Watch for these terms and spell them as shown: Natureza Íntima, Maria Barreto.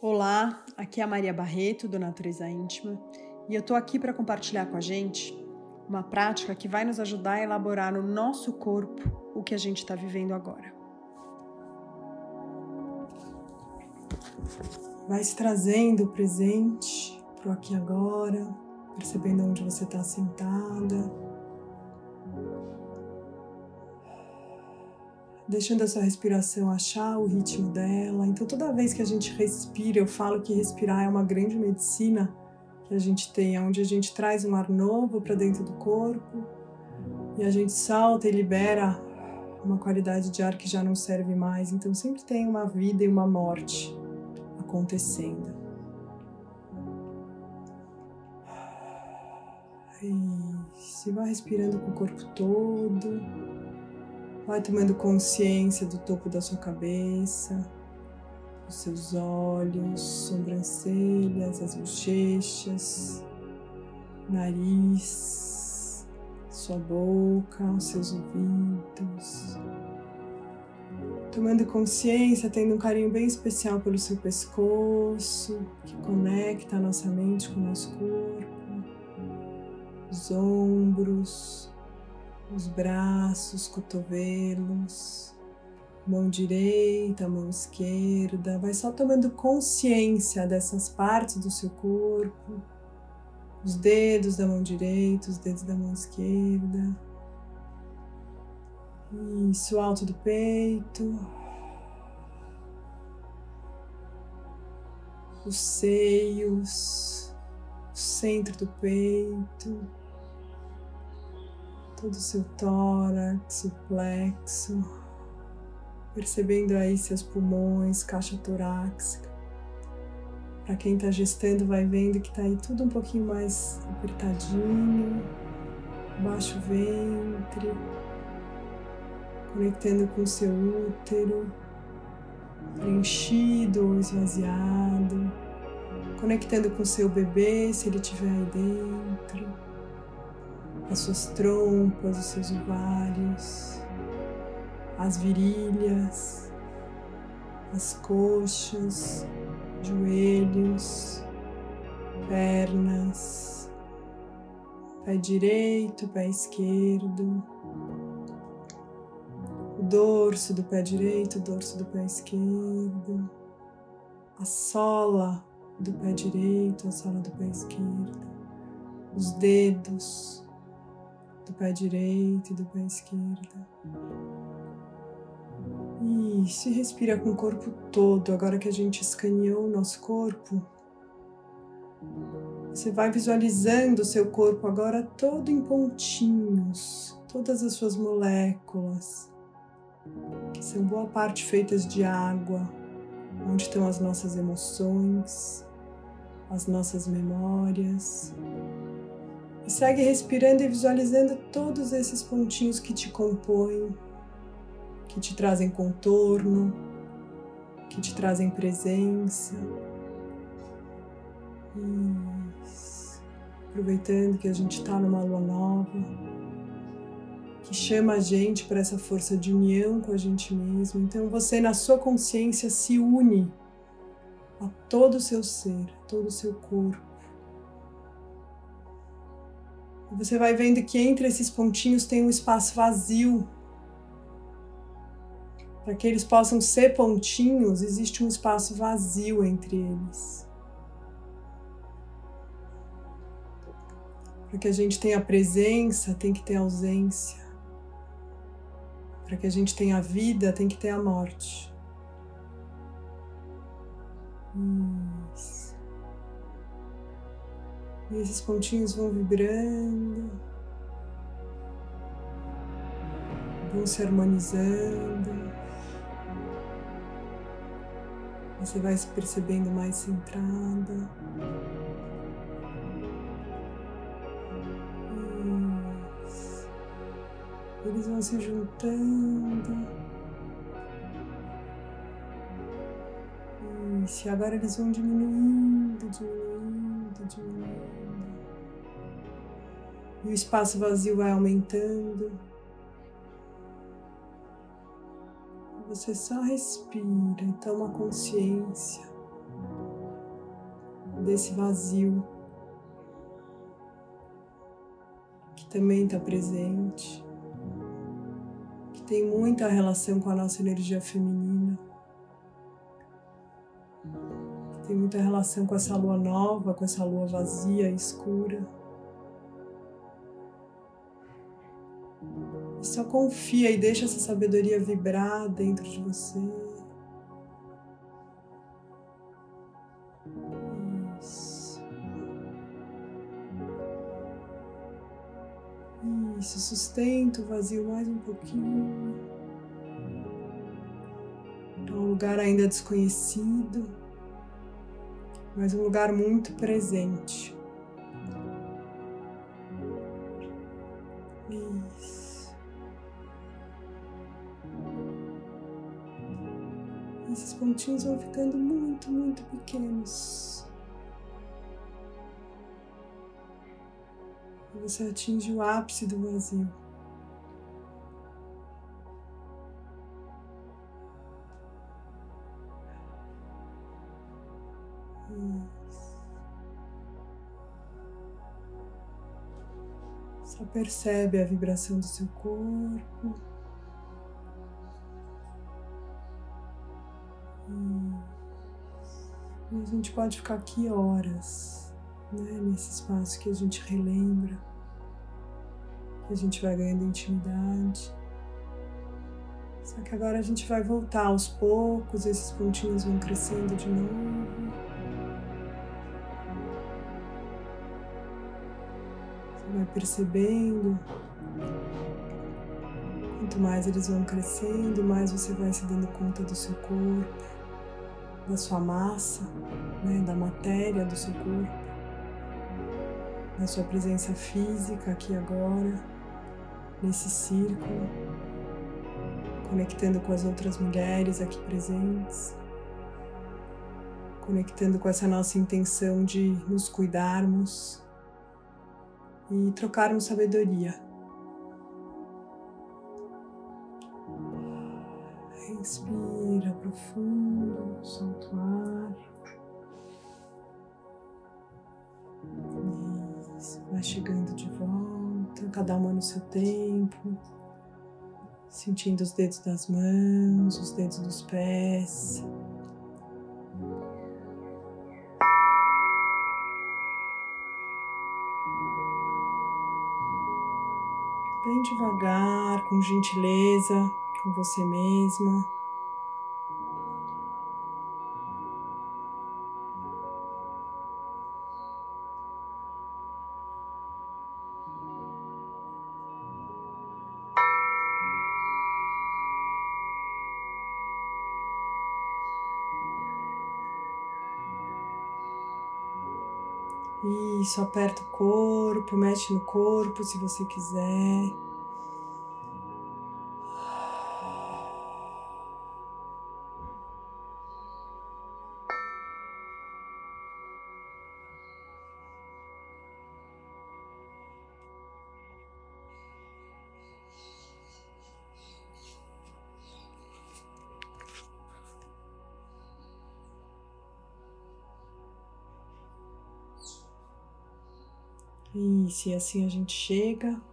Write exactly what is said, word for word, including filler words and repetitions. Olá, aqui é a Maria Barreto do Natureza Íntima e eu tô aqui para compartilhar com a gente uma prática que vai nos ajudar a elaborar no nosso corpo o que a gente está vivendo agora. Vai se trazendo o presente pro aqui e agora, percebendo onde você está sentada. Deixando a sua respiração achar o ritmo dela. Então, toda vez que a gente respira, eu falo que respirar é uma grande medicina que a gente tem, é onde a gente traz um ar novo para dentro do corpo e a gente solta e libera uma qualidade de ar que já não serve mais. Então, sempre tem uma vida e uma morte acontecendo. Isso, e vai respirando com o corpo todo. Vai tomando consciência do topo da sua cabeça, dos seus olhos, sobrancelhas, as bochechas, nariz, sua boca, os seus ouvidos. Tomando consciência, tendo um carinho bem especial pelo seu pescoço, que conecta a nossa mente com o nosso corpo, os ombros, os braços, cotovelos, mão direita, mão esquerda. Vai só tomando consciência dessas partes do seu corpo. Os dedos da mão direita, os dedos da mão esquerda. Isso, o alto do peito. Os seios, o centro do peito. Todo o seu tórax, o plexo, percebendo aí seus pulmões, caixa torácica. Para quem está gestando, vai vendo que está aí tudo um pouquinho mais apertadinho, baixo ventre, conectando com o seu útero, preenchido ou esvaziado, conectando com o seu bebê, se ele estiver aí dentro. As suas trompas, os seus ovários, as virilhas, as coxas, joelhos, pernas, pé direito, pé esquerdo, o dorso do pé direito, o dorso do pé esquerdo, a sola do pé direito, a sola do pé esquerdo, os dedos do pé direito e do pé esquerdo. Isso, e respira com o corpo todo. Agora que a gente escaneou o nosso corpo, você vai visualizando o seu corpo agora todo em pontinhos, todas as suas moléculas, que são boa parte feitas de água, onde estão as nossas emoções, as nossas memórias. E segue respirando e visualizando todos esses pontinhos que te compõem, que te trazem contorno, que te trazem presença. Isso. Aproveitando que a gente está numa lua nova, que chama a gente para essa força de união com a gente mesmo. Então você, na sua consciência, se une a todo o seu ser, a todo o seu corpo. Você vai vendo que entre esses pontinhos tem um espaço vazio. Para que eles possam ser pontinhos, existe um espaço vazio entre eles. Para que a gente tenha presença, tem que ter ausência. Para que a gente tenha vida, tem que ter a morte. Isso. E esses pontinhos vão vibrando, vão se harmonizando. Você vai se percebendo mais centrada. Isso. Eles vão se juntando. Isso. E agora eles vão diminuindo, diminuindo, diminuindo. E o espaço vazio vai aumentando. Você só respira e toma consciência desse vazio que também está presente, que tem muita relação com a nossa energia feminina, que tem muita relação com essa lua nova, com essa lua vazia, escura. E só confia e deixa essa sabedoria vibrar dentro de você. Isso, sustenta o vazio mais um pouquinho. É um lugar ainda desconhecido, mas um lugar muito presente. Isso. Esses pontinhos vão ficando muito, muito pequenos. Você atinge o ápice do vazio. Isso. Só percebe a vibração do seu corpo. Isso. E a gente pode ficar aqui horas, né, nesse espaço que a gente relembra. A gente vai ganhando intimidade. Só que agora a gente vai voltar aos poucos, esses pontinhos vão crescendo de novo. Você vai percebendo. Quanto mais eles vão crescendo, mais você vai se dando conta do seu corpo, da sua massa, né, da matéria do seu corpo, da sua presença física aqui agora, nesse círculo, conectando com as outras mulheres aqui presentes, conectando com essa nossa intenção de nos cuidarmos e trocarmos sabedoria. Inspira profundo, solta o ar. Isso, vai chegando de volta. Cada uma no seu tempo, sentindo os dedos das mãos, os dedos dos pés. Bem devagar, com gentileza, com você mesma. Isso, aperta o corpo, mexe no corpo se você quiser. Isso, e assim a gente chega